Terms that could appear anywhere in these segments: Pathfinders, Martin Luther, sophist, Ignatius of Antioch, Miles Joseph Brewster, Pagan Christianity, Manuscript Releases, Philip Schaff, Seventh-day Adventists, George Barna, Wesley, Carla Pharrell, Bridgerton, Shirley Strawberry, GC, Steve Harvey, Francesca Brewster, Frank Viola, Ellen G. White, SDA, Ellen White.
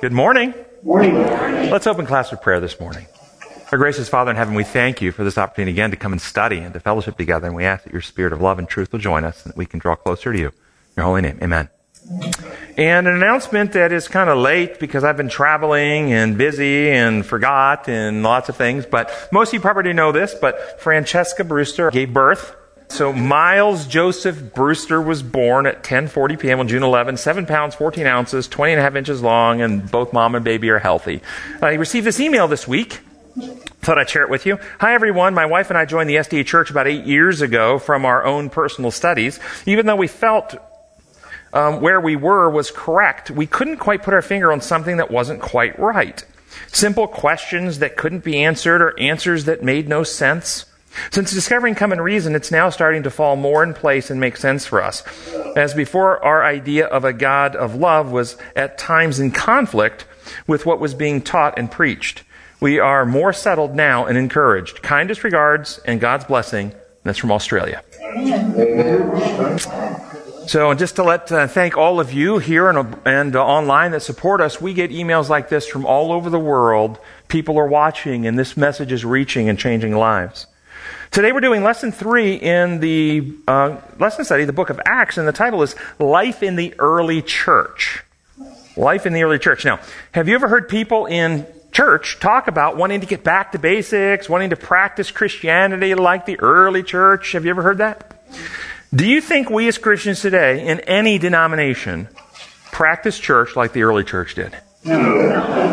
Good morning. Morning. Let's open class with prayer this morning. Our gracious Father in heaven, we thank you for this opportunity again to come and study and to fellowship together, and we ask that your spirit of love and truth will join us and that we can draw closer to you. In your holy name, amen. And an announcement that is kind of late because I've been traveling and busy and forgot and lots of things, but most of you probably know this, but Francesca Brewster gave birth. So Miles Joseph Brewster was born at 10:40 p.m. on June 11, 7 pounds, 14 ounces, 20 and a half inches long, and both mom and baby are healthy. I received this email this week. Thought I'd share it with you. Hi, everyone. My wife and I joined the SDA church about 8 years ago from our own personal studies. Even though we felt where we were was correct, we couldn't quite put our finger on something that wasn't quite right. Simple questions that couldn't be answered or answers that made no sense. Since discovering common reason, it's now starting to fall more in place and make sense for us. As before, our idea of a God of love was at times in conflict with what was being taught and preached. We are more settled now and encouraged. Kindest regards and God's blessing. And that's from Australia. So just to thank all of you here and online that support us, we get emails like this from all over the world. People are watching, and this message is reaching and changing lives. Today we're doing Lesson 3 in the lesson study, the book of Acts, and the title is Life in the Early Church. Life in the Early Church. Now, have you ever heard people in church talk about wanting to get back to basics, wanting to practice Christianity like the early church? Have you ever heard that? Do you think we as Christians today, in any denomination, practice church like the early church did? No.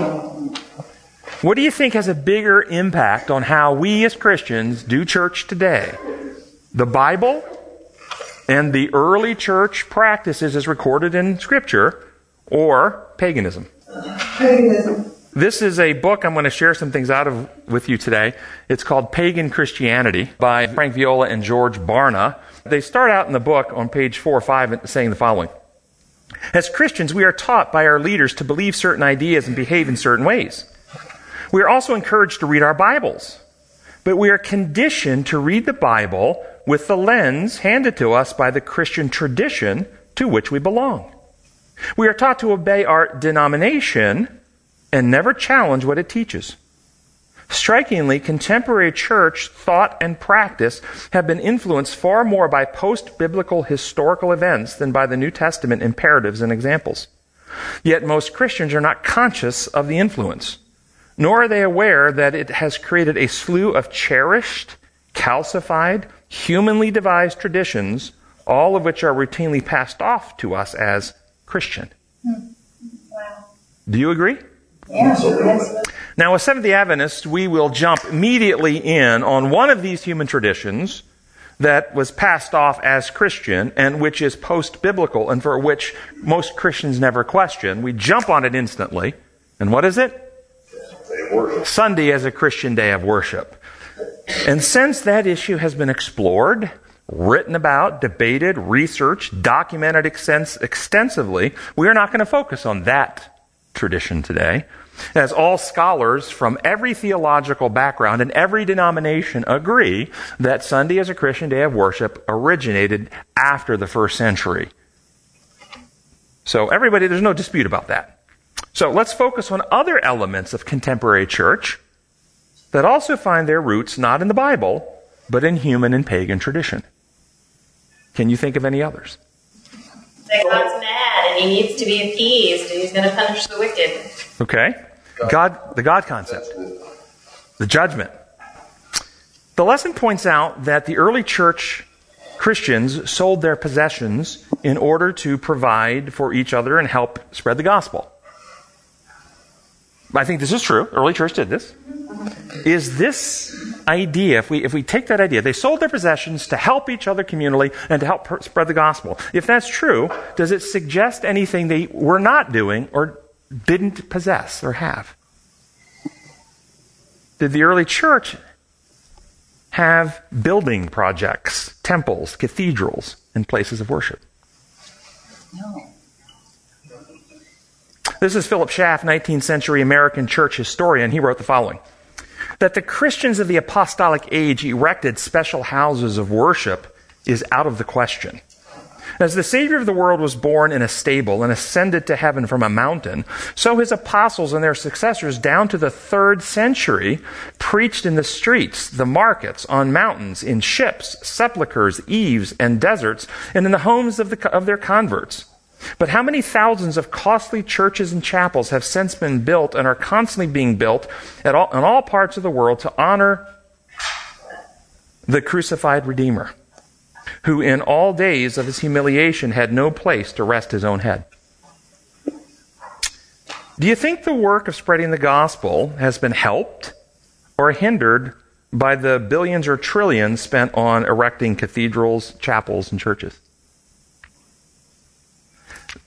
What do you think has a bigger impact on how we as Christians do church today? The Bible and the early church practices as recorded in Scripture, or paganism? Paganism. This is a book I'm going to share some things out of with you today. It's called Pagan Christianity by Frank Viola and George Barna. They start out in the book on page 4 or 5 saying the following. As Christians, we are taught by our leaders to believe certain ideas and behave in certain ways. We are also encouraged to read our Bibles, but we are conditioned to read the Bible with the lens handed to us by the Christian tradition to which we belong. We are taught to obey our denomination and never challenge what it teaches. Strikingly, contemporary church thought and practice have been influenced far more by post-biblical historical events than by the New Testament imperatives and examples. Yet most Christians are not conscious of the influence. Nor are they aware that it has created a slew of cherished, calcified, humanly devised traditions, all of which are routinely passed off to us as Christian. Wow. Do you agree? Yeah. Now, as Seventh-day Adventists, we will jump immediately in on one of these human traditions that was passed off as Christian and which is post-biblical and for which most Christians never question. We jump on it instantly. And what is it? Sunday as a Christian day of worship. And since that issue has been explored, written about, debated, researched, documented extensively, we are not going to focus on that tradition today, as all scholars from every theological background and every denomination agree that Sunday as a Christian day of worship originated after the 1st century. So everybody, there's no dispute about that. So let's focus on other elements of contemporary church that also find their roots not in the Bible, but in human and pagan tradition. Can you think of any others? That God's mad and he needs to be appeased and he's going to punish the wicked. Okay. God, the God concept. The judgment. The lesson points out that the early church Christians sold their possessions in order to provide for each other and help spread the gospel. I think this is true. Early church did this. Is this idea, if we take that idea, they sold their possessions to help each other communally and to help spread the gospel. If that's true, does it suggest anything they were not doing or didn't possess or have? Did the early church have building projects, temples, cathedrals, and places of worship? No. This is Philip Schaff, 19th century American church historian. He wrote the following, that the Christians of the apostolic age erected special houses of worship is out of the question. As the Savior of the world was born in a stable and ascended to heaven from a mountain, so his apostles and their successors down to the 3rd century preached in the streets, the markets, on mountains, in ships, sepulchres, eaves, and deserts, and in the homes of their converts. But how many thousands of costly churches and chapels have since been built and are constantly being built in all parts of the world to honor the crucified Redeemer, who in all days of his humiliation had no place to rest his own head. Do you think the work of spreading the gospel has been helped or hindered by the billions or trillions spent on erecting cathedrals, chapels, and churches?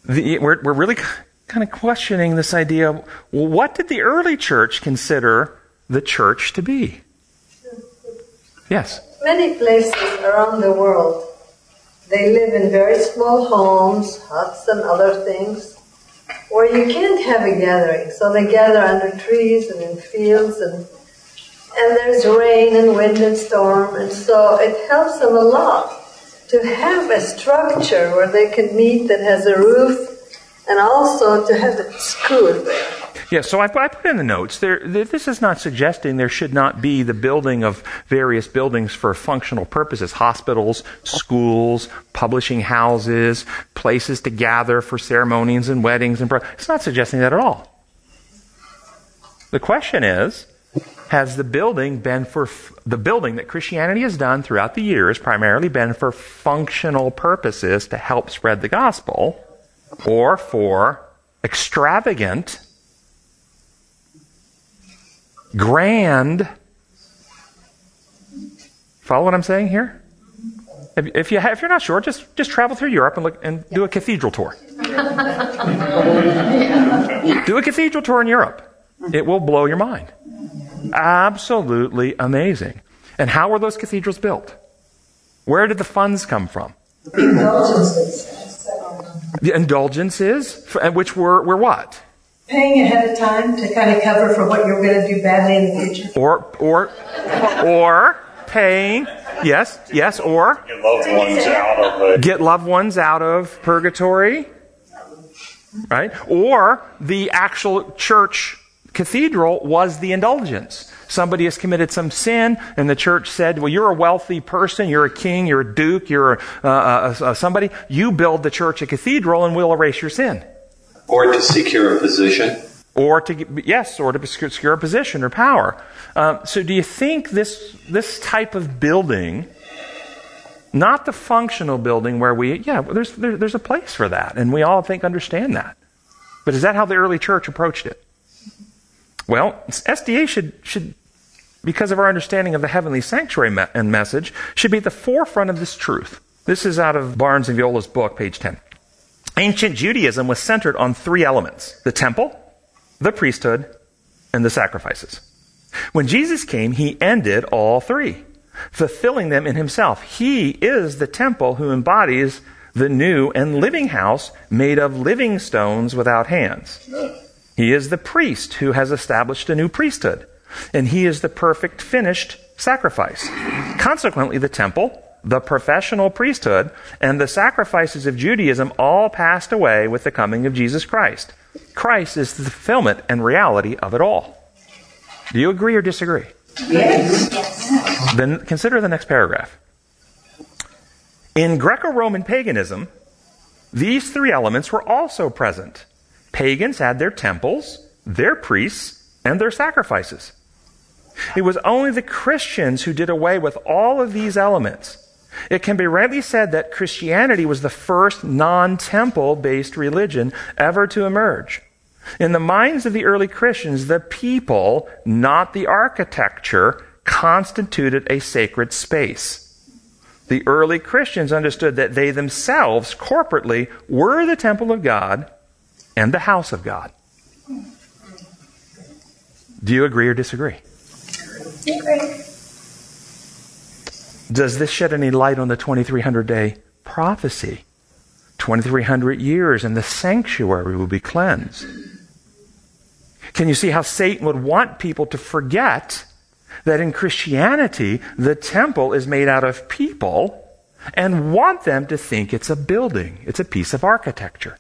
We're really kind of questioning this idea of, well, what did the early church consider the church to be? Yes. Many places around the world, they live in very small homes, huts and other things, where you can't have a gathering. So they gather under trees and in fields, and there's rain and wind and storm, and so it helps them a lot to have a structure where they can meet that has a roof, and also to have a school there. Yeah, so I put in the notes, this is not suggesting there should not be the building of various buildings for functional purposes, hospitals, schools, publishing houses, places to gather for ceremonies and weddings. It's not suggesting that at all. The question is, has the building been the building that Christianity has done throughout the years primarily been for functional purposes to help spread the gospel, or for extravagant, grand. Follow what I'm saying here? If you're not sure, just travel through Europe and look and do a cathedral tour. Do a cathedral tour in Europe. It will blow your mind. Absolutely amazing. And how were those cathedrals built? Where did the funds come from? The indulgences, which were what? Paying ahead of time to kind of cover for what you're going to do badly in the future. Or paying, yes, or get loved ones out of purgatory, right? Or the actual church cathedral was the indulgence. Somebody has committed some sin, and the church said, well, you're a wealthy person, you're a king, you're a duke, you're a somebody, you build the church a cathedral and we'll erase your sin. Or to secure a position. Or to secure a position or power. So do you think this type of building, not the functional building where there's a place for that, and we all understand that. But is that how the early church approached it? Well, SDA should, because of our understanding of the heavenly sanctuary and message, should be at the forefront of this truth. This is out of Barnes and Viola's book, page 10. Ancient Judaism was centered on 3 elements: the temple, the priesthood, and the sacrifices. When Jesus came, he ended all 3, fulfilling them in himself. He is the temple who embodies the new and living house made of living stones without hands. He is the priest who has established a new priesthood, and he is the perfect finished sacrifice. Consequently, the temple, the professional priesthood, and the sacrifices of Judaism all passed away with the coming of Jesus Christ. Christ is the fulfillment and reality of it all. Do you agree or disagree? Yes. Then consider the next paragraph. In Greco-Roman paganism, these 3 elements were also present. Pagans had their temples, their priests, and their sacrifices. It was only the Christians who did away with all of these elements. It can be rightly said that Christianity was the first non-temple-based religion ever to emerge. In the minds of the early Christians, the people, not the architecture, constituted a sacred space. The early Christians understood that they themselves, corporately, were the temple of God and the house of God. Do you agree or disagree? Disagree. Does this shed any light on the 2300-day prophecy? 2300 years and the sanctuary will be cleansed. Can you see how Satan would want people to forget that in Christianity, the temple is made out of people and want them to think it's a building, it's a piece of architecture.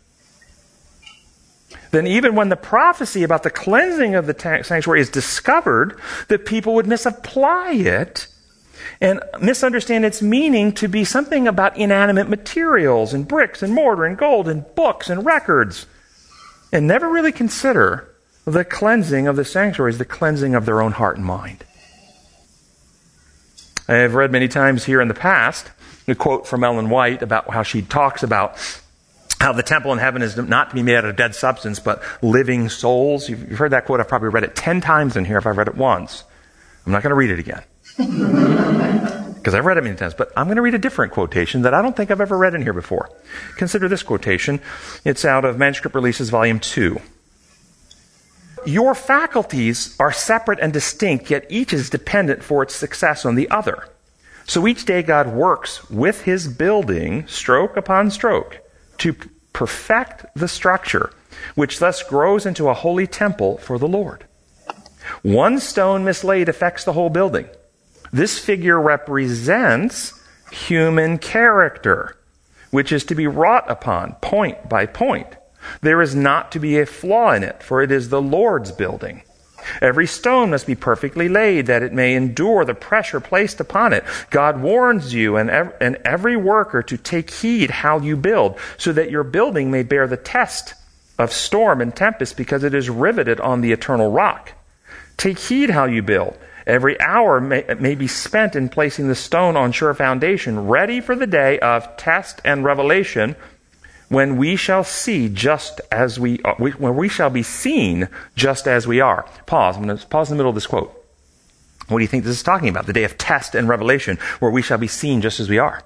Then even when the prophecy about the cleansing of the sanctuary is discovered, the people would misapply it and misunderstand its meaning to be something about inanimate materials and bricks and mortar and gold and books and records, and never really consider the cleansing of the sanctuary is the cleansing of their own heart and mind. I have read many times here in the past a quote from Ellen White about how she talks about how the temple in heaven is not to be made out of dead substance, but living souls. You've heard that quote. I've probably read it 10 times in here if I've read it once. I'm not going to read it again, because I've read it many times. But I'm going to read a different quotation that I don't think I've ever read in here before. Consider this quotation. It's out of Manuscript Releases, Volume 2. Your faculties are separate and distinct, yet each is dependent for its success on the other. So each day God works with his building, stroke upon stroke, to perfect the structure, which thus grows into a holy temple for the Lord. One stone mislaid affects the whole building. This figure represents human character, which is to be wrought upon point by point. There is not to be a flaw in it, for it is the Lord's building. Every stone must be perfectly laid, that it may endure the pressure placed upon it. God warns you and every worker to take heed how you build, so that your building may bear the test of storm and tempest, because it is riveted on the eternal rock. Take heed how you build. Every hour may be spent in placing the stone on sure foundation, ready for the day of test and revelation, when we shall see just as we are, when we shall be seen just as we are. Pause. I'm going to pause in the middle of this quote. What do you think this is talking about? The day of test and revelation, where we shall be seen just as we are.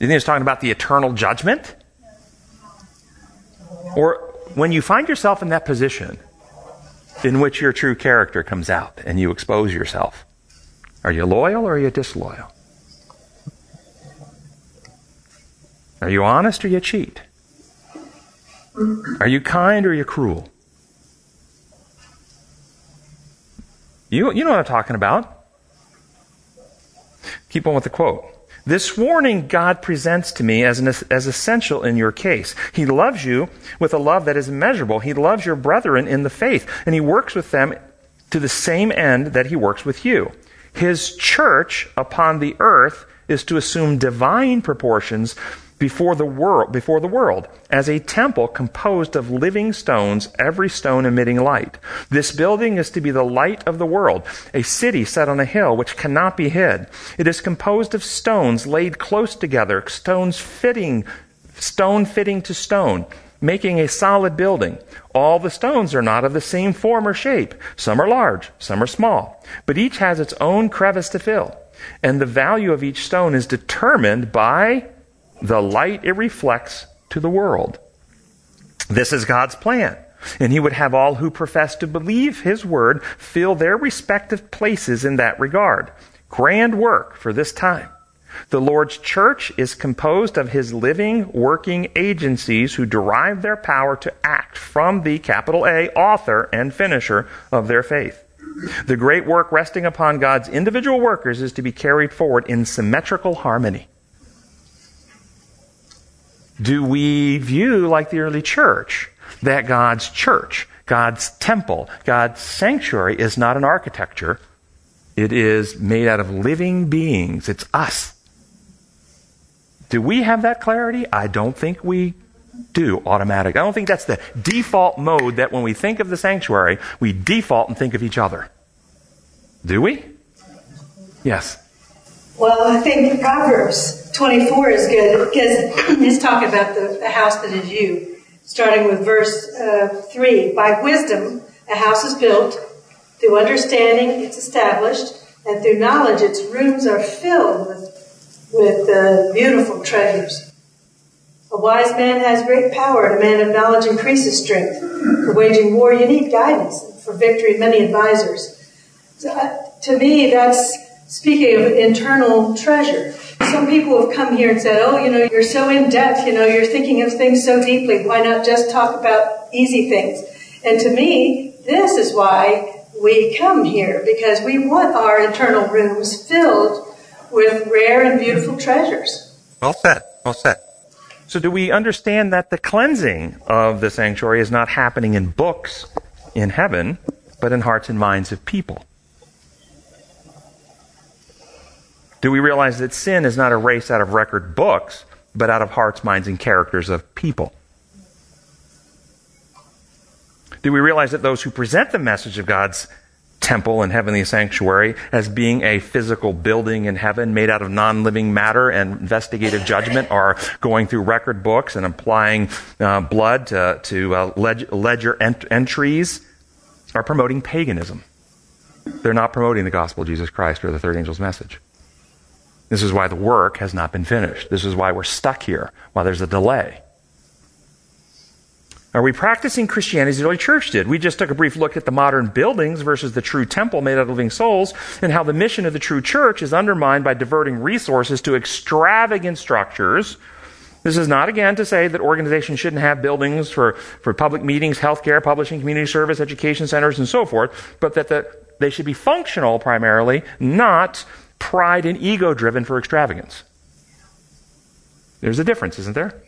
Do you think it's talking about the eternal judgment? Or when you find yourself in that position in which your true character comes out and you expose yourself. Are you loyal or are you disloyal? Are you honest or you cheat? Are you kind or you cruel? You know what I'm talking about. Keep on with the quote. This warning God presents to me as essential in your case. He loves you with a love that is immeasurable. He loves your brethren in the faith, and he works with them to the same end that he works with you. His church upon the earth is to assume divine proportions before the world, as a temple composed of living stones, every stone emitting light. This building is to be the light of the world, a city set on a hill which cannot be hid. It is composed of stones laid close together, stone fitting to stone, making a solid building. All the stones are not of the same form or shape. Some are large, some are small, but each has its own crevice to fill. And the value of each stone is determined by the light it reflects to the world. This is God's plan, and he would have all who profess to believe his word fill their respective places in that regard. Grand work for this time. The Lord's church is composed of his living, working agencies who derive their power to act from the capital A author and finisher of their faith. The great work resting upon God's individual workers is to be carried forward in symmetrical harmony. Do we view, like the early church, that God's church, God's temple, God's sanctuary is not an architecture? It is made out of living beings. It's us. Do we have that clarity? I don't think we do automatically. I don't think that's the default mode, that when we think of the sanctuary, we default and think of each other. Do we? Yes. Well, I think Proverbs 24 is good, because it's talking about the house that is you, starting with verse 3. By wisdom a house is built, through understanding it's established, and through knowledge its rooms are filled with beautiful treasures. A wise man has great power, and a man of knowledge increases strength. For waging war you need guidance, and for victory many advisors. So, to me, that's speaking of internal treasure. Some people have come here and said, oh, you're so in depth, you're thinking of things so deeply. Why not just talk about easy things? And to me, this is why we come here, because we want our internal rooms filled with rare and beautiful treasures. Well said. Well said. So do we understand that the cleansing of the sanctuary is not happening in books in heaven, but in hearts and minds of people? Do we realize that sin is not erased out of record books, but out of hearts, minds, and characters of people? Do we realize that those who present the message of God's temple and heavenly sanctuary as being a physical building in heaven made out of non-living matter and investigative judgment are going through record books and applying blood to ledger entries are promoting paganism? They're not promoting the gospel of Jesus Christ or the third angel's message. This is why the work has not been finished. This is why we're stuck here, why there's a delay. Are we practicing Christianity as the early church did? We just took a brief look at the modern buildings versus the true temple made out of living souls and how the mission of the true church is undermined by diverting resources to extravagant structures. This is not, again, to say that organizations shouldn't have buildings for public meetings, healthcare, publishing, community service, education centers, and so forth, but that they should be functional primarily, not pride and ego-driven for extravagance. There's a difference, isn't there?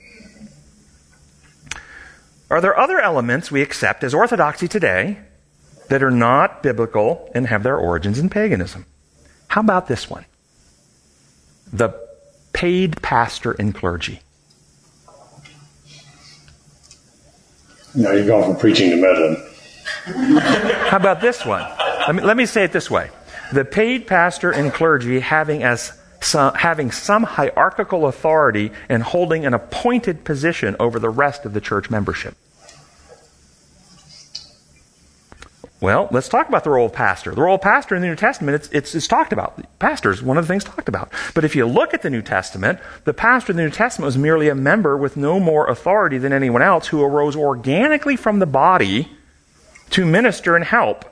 Are there other elements we accept as orthodoxy today that are not biblical and have their origins in paganism? How about this one? The paid pastor and clergy. Now you've gone from preaching to meddling. How about this one? Let me say it this way. The paid pastor and clergy having some hierarchical authority and holding an appointed position over the rest of the church membership. Well, let's talk about the role of pastor. The role of pastor in the New Testament, it's talked about. Pastor is one of the things talked about. But if you look at the New Testament, the pastor in the New Testament was merely a member with no more authority than anyone else who arose organically from the body to minister and help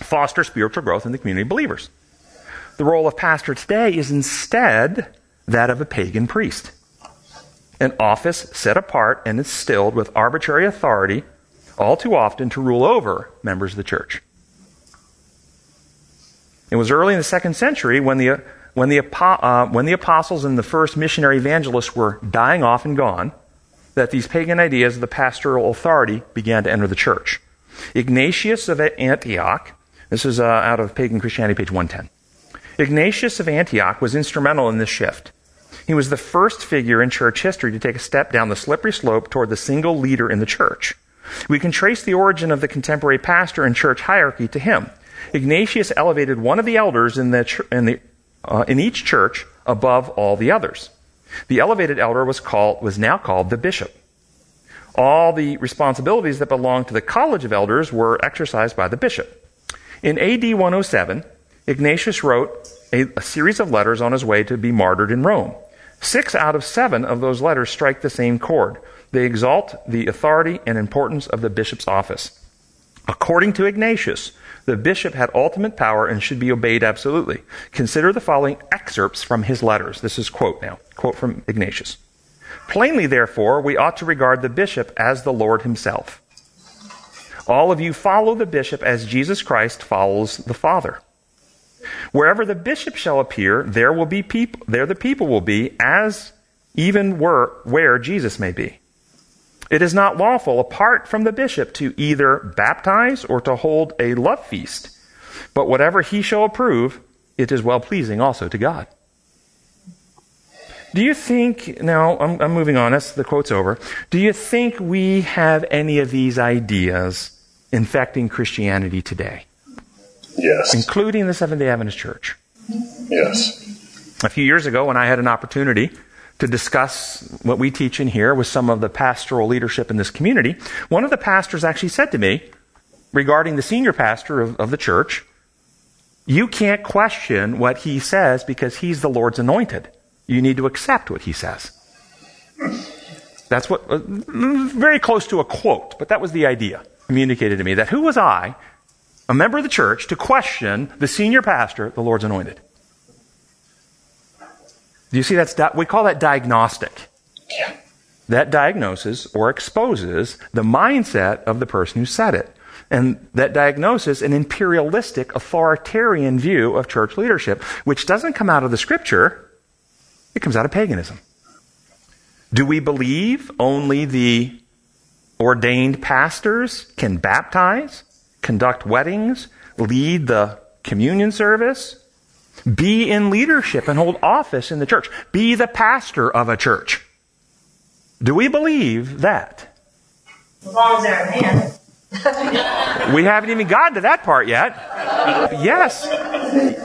foster spiritual growth in the community of believers. The role of pastor today is instead that of a pagan priest, an office set apart and instilled with arbitrary authority, all too often to rule over members of the church. It was early in the 2nd century when the apostles and the first missionary evangelists were dying off and gone that these pagan ideas of the pastoral authority began to enter the church. Ignatius of Antioch, this is out of Pagan Christianity, page 110. Ignatius of Antioch was instrumental in this shift. He was the first figure in church history to take a step down the slippery slope toward the single leader in the church. We can trace the origin of the contemporary pastor and church hierarchy to him. Ignatius elevated one of the elders in each church above all the others. The elevated elder was now called the bishop. All the responsibilities that belonged to the college of elders were exercised by the bishop. In A.D. 107, Ignatius wrote a series of letters on his way to be martyred in Rome. 6 out of 7 of those letters strike the same chord. They exalt the authority and importance of the bishop's office. According to Ignatius, the bishop had ultimate power and should be obeyed absolutely. Consider the following excerpts from his letters. This is quote from Ignatius. Plainly, therefore, we ought to regard the bishop as the Lord himself. All of you follow the bishop as Jesus Christ follows the Father. Wherever the bishop shall appear, there will be people. There the people will be, as even were where Jesus may be. It is not lawful, apart from the bishop, to either baptize or to hold a love feast. But whatever he shall approve, it is well pleasing also to God. Do you think? Now I'm moving on. That's the quote's over. Do you think we have any of these ideas infecting Christianity today? Yes. Including the Seventh-day Adventist Church. Yes. A few years ago when I had an opportunity to discuss what we teach in here with some of the pastoral leadership in this community, one of the pastors actually said to me, regarding the senior pastor of the church, you can't question what he says because he's the Lord's anointed. You need to accept what he says. That's what, very close to a quote, but that was the idea communicated to me, that who was I, a member of the church, to question the senior pastor, the Lord's anointed. Do you see that's we call that diagnostic. Yeah. That diagnoses or exposes the mindset of the person who said it. and that diagnosis an imperialistic, authoritarian view of church leadership, which doesn't come out of the scripture, it comes out of paganism. Do we believe only the ordained pastors can baptize, conduct weddings, lead the communion service, be in leadership and hold office in the church, be the pastor of a church? Do we believe that? As long as they're a man. We haven't even gotten to that part yet. Yes,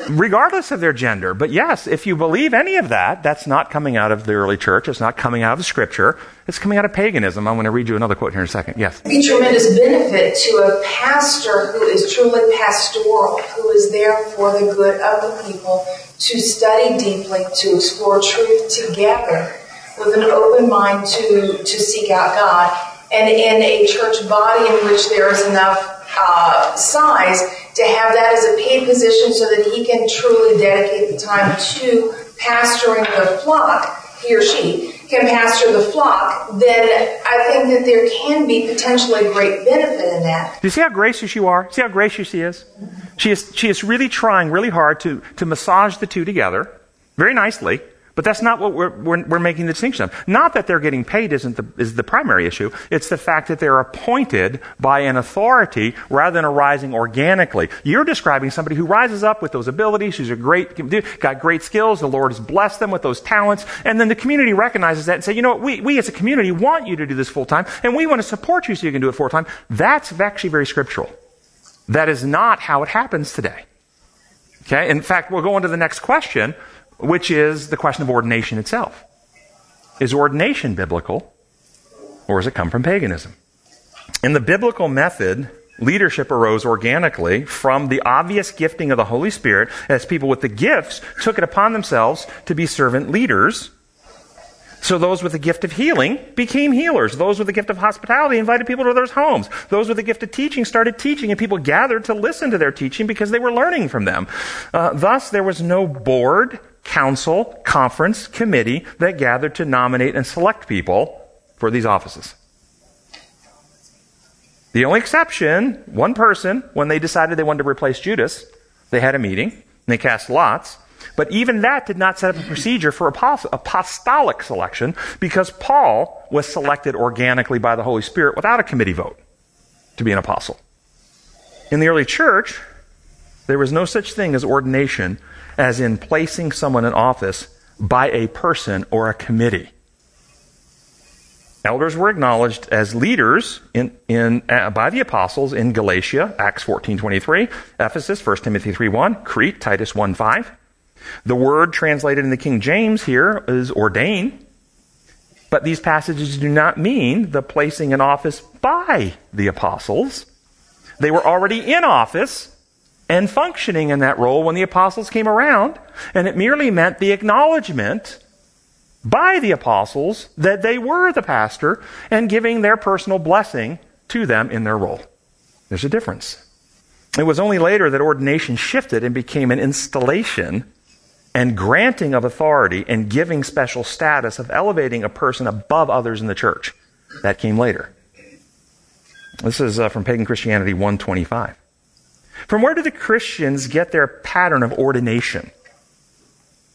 regardless of their gender. But yes, if you believe any of that, that's not coming out of the early church. It's not coming out of the scripture. It's coming out of paganism. I'm going to read you another quote here in a second. Yes. It would be tremendous benefit to a pastor who is truly pastoral, who is there for the good of the people, to study deeply, to explore truth together with an open mind to seek out God. And in a church body in which there is enough size to have that as a paid position so that he can truly dedicate the time to pastoring the flock, he or she can pastor the flock, then I think that there can be potentially great benefit in that. Do you see how gracious you are? See how gracious she is? She is really trying really hard to massage the two together very nicely. But that's not what we're making the distinction of. Not that they're getting paid is the primary issue. It's the fact that they're appointed by an authority rather than arising organically. You're describing somebody who rises up with those abilities, who's got great skills, the Lord has blessed them with those talents, and then the community recognizes that and say, you know what, we as a community want you to do this full time, and we want to support you so you can do it full time. That's actually very scriptural. That is not how it happens today. Okay? In fact, we'll go on to the next question, which is the question of ordination itself. Is ordination biblical, or does it come from paganism? In the biblical method, leadership arose organically from the obvious gifting of the Holy Spirit as people with the gifts took it upon themselves to be servant leaders. So those with the gift of healing became healers. Those with the gift of hospitality invited people to their homes. Those with the gift of teaching started teaching, and people gathered to listen to their teaching because they were learning from them. Thus, there was no board, council, conference, committee that gathered to nominate and select people for these offices. The only exception, one person, when they decided they wanted to replace Judas, they had a meeting and they cast lots. But even that did not set up a procedure for apostolic selection, because Paul was selected organically by the Holy Spirit without a committee vote to be an apostle. In the early church, there was no such thing as ordination, as in placing someone in office by a person or a committee. Elders were acknowledged as leaders by the apostles in Galatia, Acts 14:23, Ephesus, 1 Timothy 3:1, Crete, Titus 1:5. The word translated in the King James here is ordain, but these passages do not mean the placing in office by the apostles. They were already in office and functioning in that role when the apostles came around, and it merely meant the acknowledgement by the apostles that they were the pastor and giving their personal blessing to them in their role. There's a difference. It was only later that ordination shifted and became an installation and granting of authority and giving special status of elevating a person above others in the church. That came later. This is from Pagan Christianity 125. From where do the Christians get their pattern of ordination?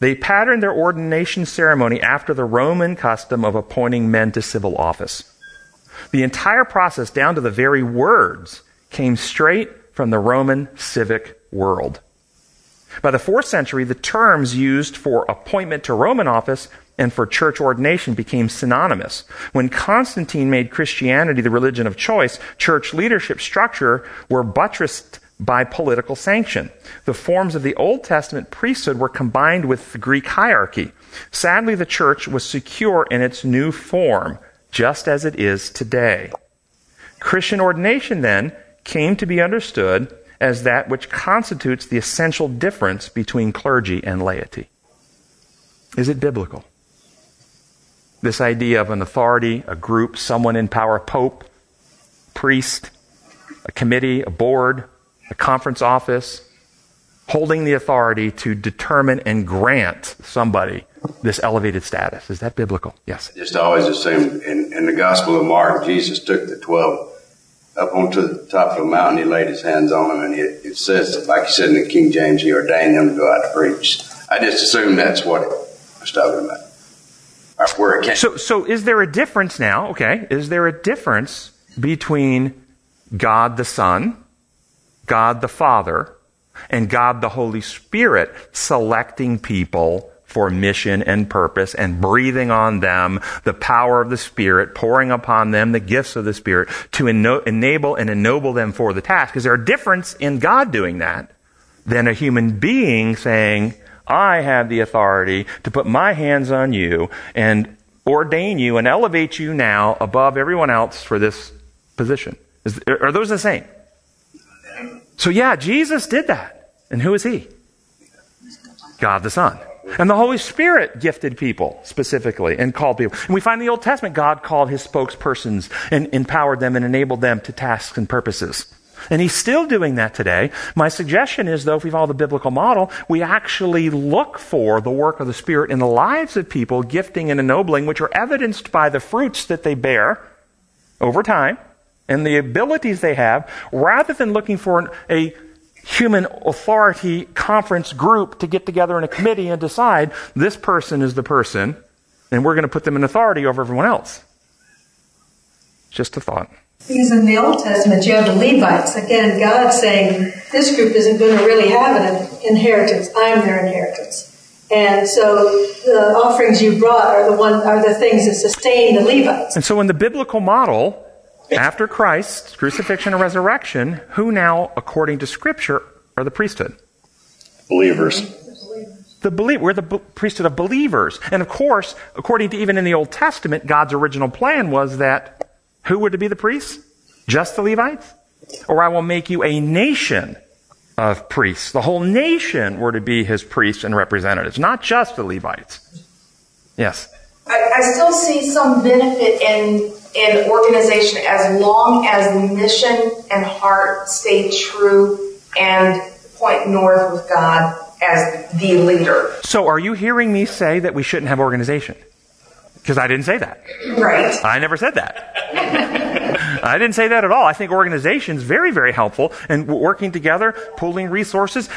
They patterned their ordination ceremony after the Roman custom of appointing men to civil office. The entire process, down to the very words, came straight from the Roman civic world. By the 4th century, the terms used for appointment to Roman office and for church ordination became synonymous. When Constantine made Christianity the religion of choice, church leadership structure were buttressed by political sanction. The forms of the Old Testament priesthood were combined with the Greek hierarchy. Sadly, the church was secure in its new form, just as it is today. Christian ordination, then, came to be understood as that which constitutes the essential difference between clergy and laity. Is it biblical? This idea of an authority, a group, someone in power, a pope, priest, a committee, a board, a conference office, holding the authority to determine and grant somebody this elevated status. Is that biblical? Yes. I just always assume in the Gospel of Mark, Jesus took the 12 up onto the top of the mountain, he laid his hands on him, and it says that, like he said in the King James, he ordained him to go out to preach. I just assume that's what it was talking about. Or where it came. So is there a difference now, okay, is there a difference between God the Son, God the Father, and God the Holy Spirit selecting people for mission and purpose and breathing on them the power of the Spirit, pouring upon them the gifts of the Spirit to enable and ennoble them for the task? Is there a difference in God doing that than a human being saying, I have the authority to put my hands on you and ordain you and elevate you now above everyone else for this position? Are those the same? So yeah, Jesus did that. And who is he? God the Son. And the Holy Spirit gifted people specifically and called people. And we find in the Old Testament, God called his spokespersons and empowered them and enabled them to tasks and purposes. And he's still doing that today. My suggestion is, though, if we follow the biblical model, we actually look for the work of the Spirit in the lives of people, gifting and ennobling, which are evidenced by the fruits that they bear over time and the abilities they have, rather than looking for a human authority conference group to get together in a committee and decide this person is the person and we're going to put them in authority over everyone else. Just a thought. Because in the Old Testament you have the Levites. Again, God saying, this group isn't going to really have an inheritance. I'm their inheritance. And so the offerings you brought are the things that sustain the Levites. And so in the biblical model, after Christ's crucifixion and resurrection, who now, according to Scripture, are the priesthood? Believers. We're the priesthood of believers. And of course, according to even in the Old Testament, God's original plan was that who were to be the priests? Just the Levites? Or I will make you a nation of priests. The whole nation were to be his priests and representatives, not just the Levites. Yes? I still see some benefit in organization as long as the mission and heart stay true and point north with God as the leader. So are you hearing me say that we shouldn't have organization? Because I didn't say that. Right. I never said that. I didn't say that at all. I think organization is very, very helpful. And working together, pooling resources,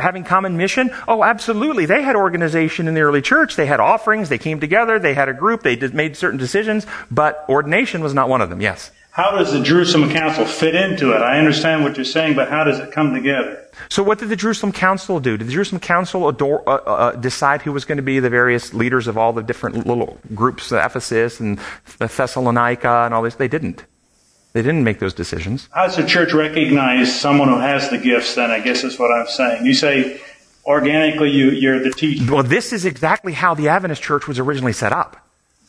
having common mission. Oh, absolutely. They had organization in the early church. They had offerings. They came together. They had a group. They made certain decisions. But ordination was not one of them. Yes. How does the Jerusalem Council fit into it? I understand what you're saying, but how does it come together? So what did the Jerusalem Council do? Did the Jerusalem Council decide who was going to be the various leaders of all the different little groups, Ephesus and Thessalonica and all this? They didn't. They didn't make those decisions. How does the church recognize someone who has the gifts then, I guess is what I'm saying. You say organically you're the teacher. Well, this is exactly how the Adventist church was originally set up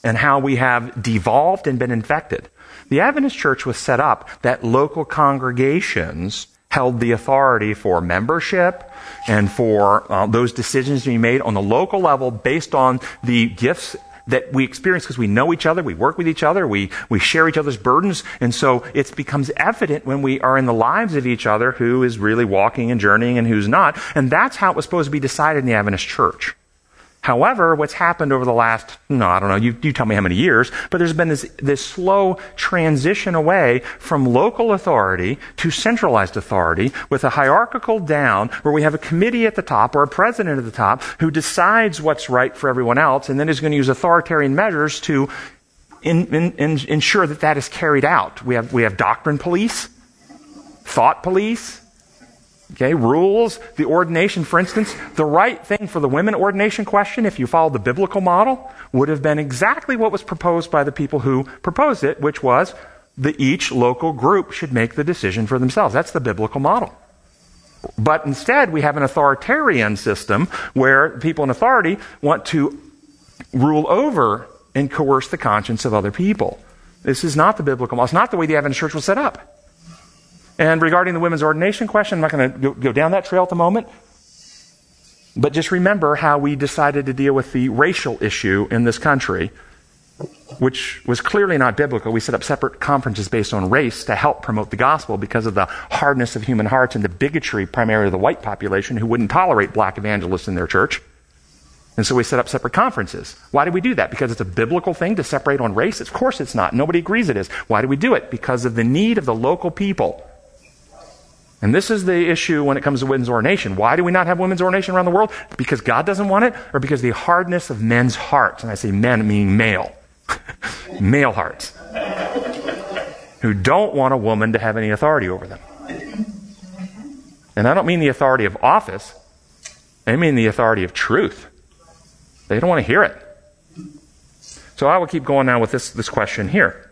and how we have devolved and been infected. The Adventist church was set up that local congregations held the authority for membership and for those decisions to be made on the local level based on the gifts that we experience because we know each other, we work with each other, we share each other's burdens. And so it becomes evident when we are in the lives of each other who is really walking and journeying and who's not. And that's how it was supposed to be decided in the Adventist church. However, what's happened over the last, I don't know, you tell me how many years, but there's been this slow transition away from local authority to centralized authority with a hierarchical down where we have a committee at the top or a president at the top who decides what's right for everyone else and then is going to use authoritarian measures to ensure that that is carried out. We have doctrine police, thought police. Okay, rules, the ordination, for instance, the right thing for the women ordination question, if you follow the biblical model, would have been exactly what was proposed by the people who proposed it, which was that each local group should make the decision for themselves. That's the biblical model. But instead, we have an authoritarian system where people in authority want to rule over and coerce the conscience of other people. This is not the biblical model. It's not the way the Adventist church was set up. And regarding the women's ordination question, I'm not going to go down that trail at the moment. But just remember how we decided to deal with the racial issue in this country, which was clearly not biblical. We set up separate conferences based on race to help promote the gospel because of the hardness of human hearts and the bigotry primarily of the white population who wouldn't tolerate black evangelists in their church. And so we set up separate conferences. Why do we do that? Because it's a biblical thing to separate on race? Of course it's not. Nobody agrees it is. Why do we do it? Because of the need of the local people. And this is the issue when it comes to women's ordination. Why do we not have women's ordination around the world? Because God doesn't want it, or because of the hardness of men's hearts? And I say men meaning male. Male hearts. Who don't want a woman to have any authority over them. And I don't mean the authority of office. I mean the authority of truth. They don't want to hear it. So I will keep going now with this question here.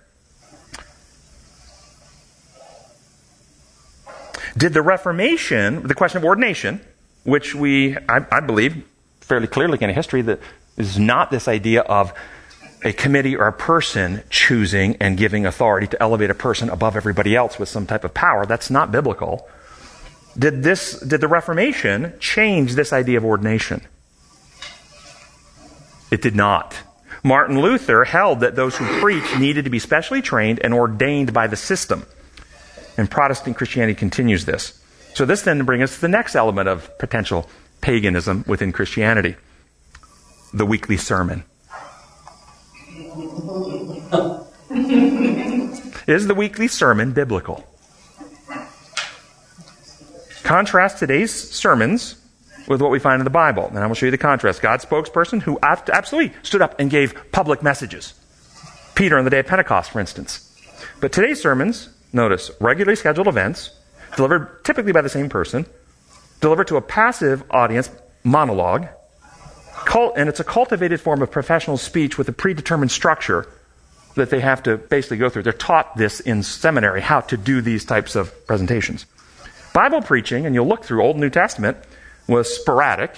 Did the Reformation, the question of ordination, which I believe fairly clearly in history, that is not this idea of a committee or a person choosing and giving authority to elevate a person above everybody else with some type of power. That's not biblical. Did the Reformation change this idea of ordination? It did not. Martin Luther held that those who preached needed to be specially trained and ordained by the system. And Protestant Christianity continues this. So this then brings us to the next element of potential paganism within Christianity. The weekly sermon. Is the weekly sermon biblical? Contrast today's sermons with what we find in the Bible. And I will show you the contrast. God's spokesperson who absolutely stood up and gave public messages. Peter on the day of Pentecost, for instance. But today's sermons... Notice, regularly scheduled events, delivered typically by the same person, delivered to a passive audience monologue, and it's a cultivated form of professional speech with a predetermined structure that they have to basically go through. They're taught this in seminary, how to do these types of presentations. Bible preaching, and you'll look through Old and New Testament, was sporadic.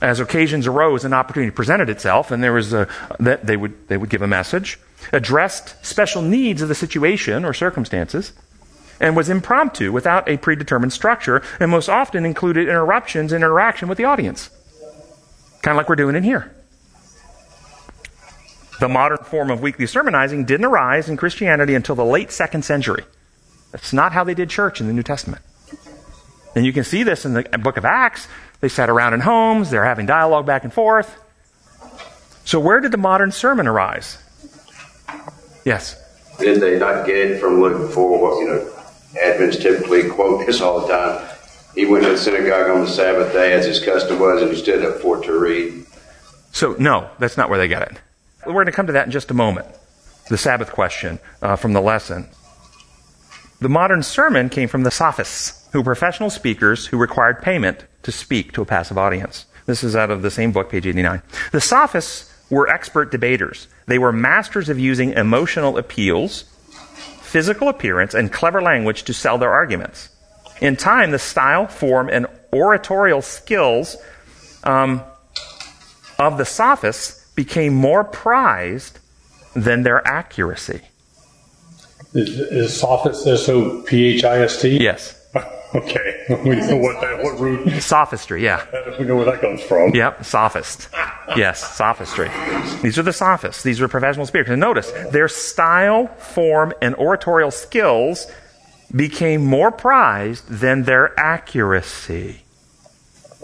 As occasions arose, an opportunity presented itself, and there was that they would give a message. Addressed special needs of the situation or circumstances, and was impromptu without a predetermined structure, and most often included interruptions and interaction with the audience. Kind of like we're doing in here. The modern form of weekly sermonizing didn't arise in Christianity until the late 2nd century. That's not how they did church in the New Testament. And you can see this in the book of Acts. They sat around in homes, they're having dialogue back and forth. So where did the modern sermon arise? Yes. Did they not get it from Luke 4? Adventists typically quote this all the time. He went to the synagogue on the Sabbath day, as his custom was, and he stood up for it to read. So, no, that's not where they got it. We're going to come to that in just a moment. The Sabbath question from the lesson. The modern sermon came from the sophists, who were professional speakers who required payment to speak to a passive audience. This is out of the same book, page 89. The sophists were expert debaters. They were masters of using emotional appeals, physical appearance, and clever language to sell their arguments. In time, the style, form, and oratorial skills of the sophists became more prized than their accuracy. Is sophist there so P-H-I-S-T? Yes. Okay. We know what root. Sophistry, yeah. We know where that comes from. Yep, sophist. Yes, sophistry. These are the sophists. These are professional speakers. And notice, their style, form, and oratorial skills became more prized than their accuracy.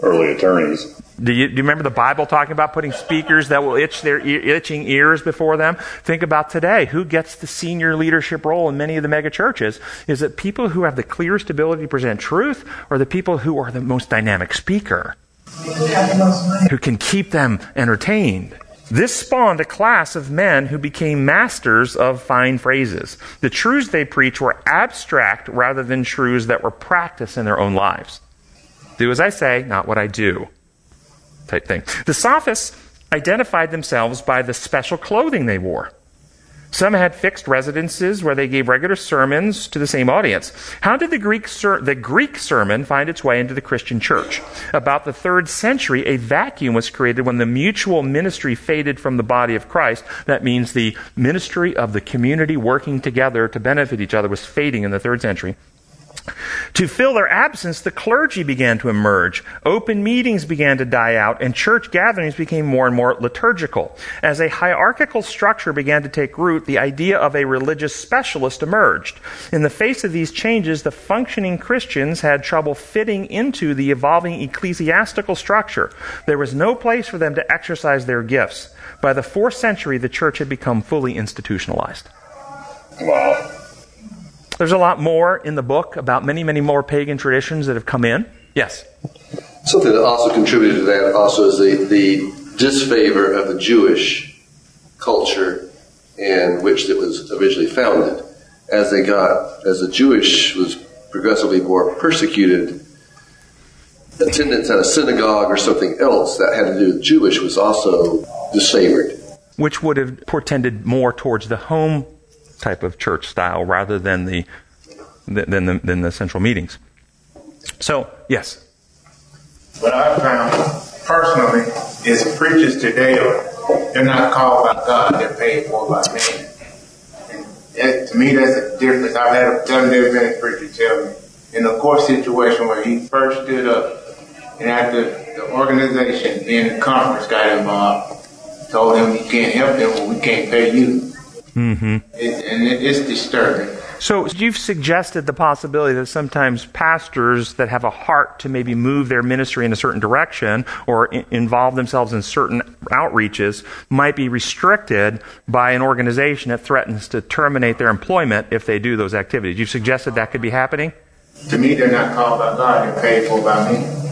Early attorneys. Do you remember the Bible talking about putting speakers that will itch their itching ears before them? Think about today. Who gets the senior leadership role in many of the mega churches? Is it people who have the clearest ability to present truth, or the people who are the most dynamic speaker? Who can keep them entertained? This spawned a class of men who became masters of fine phrases. The truths they preached were abstract rather than truths that were practiced in their own lives. Do as I say, not what I do. Type thing. The sophists identified themselves by the special clothing they wore. Some had fixed residences where they gave regular sermons to the same audience. How did the Greek sermon find its way into the Christian church? About the 3rd century, a vacuum was created when the mutual ministry faded from the body of Christ. That means the ministry of the community working together to benefit each other was fading in the 3rd century. To fill their absence, the clergy began to emerge. Open meetings began to die out, and church gatherings became more and more liturgical. As a hierarchical structure began to take root, the idea of a religious specialist emerged. In the face of these changes, the functioning Christians had trouble fitting into the evolving ecclesiastical structure. There was no place for them to exercise their gifts. By the 4th century, the church had become fully institutionalized. Wow. There's a lot more in the book about many, many more pagan traditions that have come in. Yes? Something that also contributed to that also is the disfavor of the Jewish culture in which it was originally founded. As the Jewish was progressively more persecuted, attendance at a synagogue or something else that had to do with Jewish was also disfavored. Which would have portended more towards the home type of church style rather than the central meetings. So, yes? What I've found personally is preachers today, they're not called by God, they're paid for by man. And that, to me, that's a difference. I've had a Seventh-day Adventist preacher tell me in a court situation where he first stood up and after the organization, then the conference got involved, told him you can't help them, well, we can't pay you. Mm-hmm. It's disturbing. So you've suggested the possibility that sometimes pastors that have a heart to maybe move their ministry in a certain direction or involve themselves in certain outreaches might be restricted by an organization that threatens to terminate their employment if they do those activities. You've suggested that could be happening? To me, they're not called by God, they're paid for by me.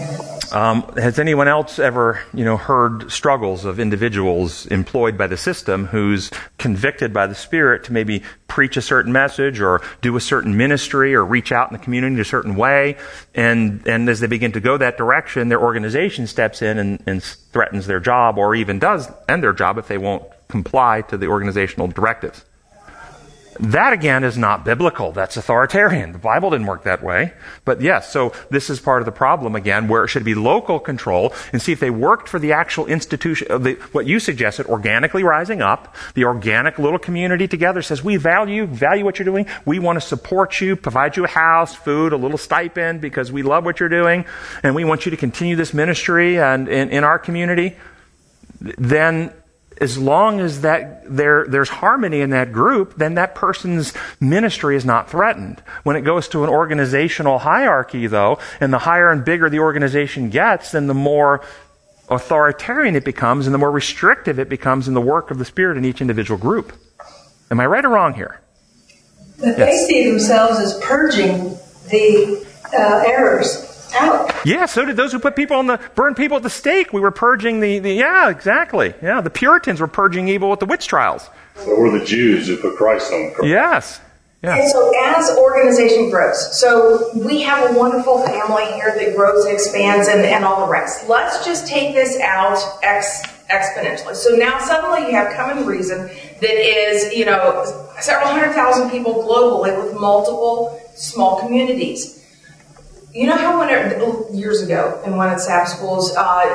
Has anyone else ever, heard struggles of individuals employed by the system who's convicted by the Spirit to maybe preach a certain message or do a certain ministry or reach out in the community a certain way? And as they begin to go that direction, their organization steps in and threatens their job or even does end their job if they won't comply to the organizational directives. That, again, is not biblical. That's authoritarian. The Bible didn't work that way. But yes, so this is part of the problem, again, where it should be local control and see if they worked for the actual institution, what you suggested, organically rising up, the organic little community together says, we value what you're doing. We want to support you, provide you a house, food, a little stipend because we love what you're doing, and we want you to continue this ministry and in our community. Then, as long as that there's harmony in that group, then that person's ministry is not threatened. When it goes to an organizational hierarchy, though, and the higher and bigger the organization gets, then the more authoritarian it becomes and the more restrictive it becomes in the work of the Spirit in each individual group. Am I right or wrong here? But yes. They see themselves as purging the errors out. Yeah, so did those who burned people at the stake. We were purging yeah, exactly. Yeah, the Puritans were purging evil with the witch trials. So were the Jews who put Christ on the cross. Yes. Yeah. And so as organization grows, so we have a wonderful family here that grows and expands and all the rest. Let's just take this out exponentially. So now suddenly you have Common Reason that is, several 100,000 people globally with multiple small communities. You know how years ago in one of the SAP schools,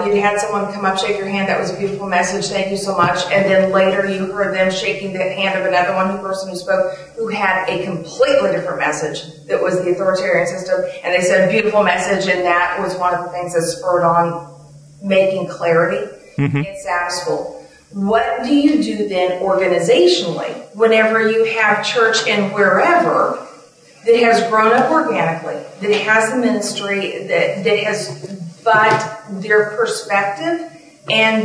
you'd had someone come up, shake your hand, that was a beautiful message, thank you so much, and then later you heard them shaking the hand of another one, the person who spoke, who had a completely different message that was the authoritarian system, and they said, beautiful message, and that was one of the things that spurred on making clarity in SAP school. What do you do then organizationally whenever you have church and wherever that has grown up organically, that has a ministry, that has, but their perspective and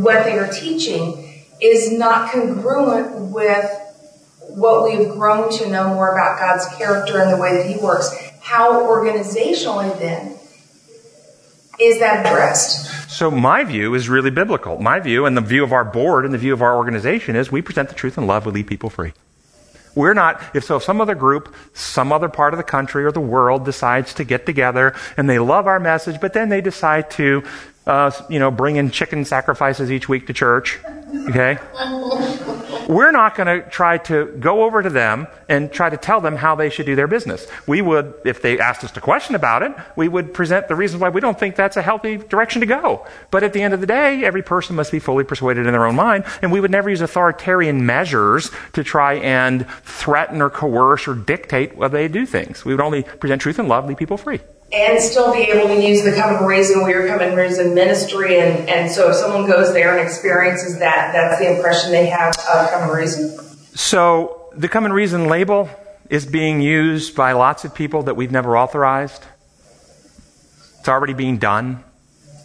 what they are teaching is not congruent with what we've grown to know more about God's character and the way that He works? How organizationally then is that addressed? So my view is really biblical. My view and the view of our board and the view of our organization is we present the truth in love, we lead people free. We're not, if some other group, some other part of the country or the world decides to get together and they love our message, but then they decide to, bring in chicken sacrifices each week to church, okay? We're not going to try to go over to them and try to tell them how they should do their business. We would, if they asked us a question about it, we would present the reasons why we don't think that's a healthy direction to go. But at the end of the day, every person must be fully persuaded in their own mind, and we would never use authoritarian measures to try and threaten or coerce or dictate how they do things. We would only present truth and love, leave people free. And still be able to use the Common Reason, we are Common Reason ministry, and so if someone goes there and experiences that, that's the impression they have of Common Reason. So the Common Reason label is being used by lots of people that we've never authorized. It's already being done.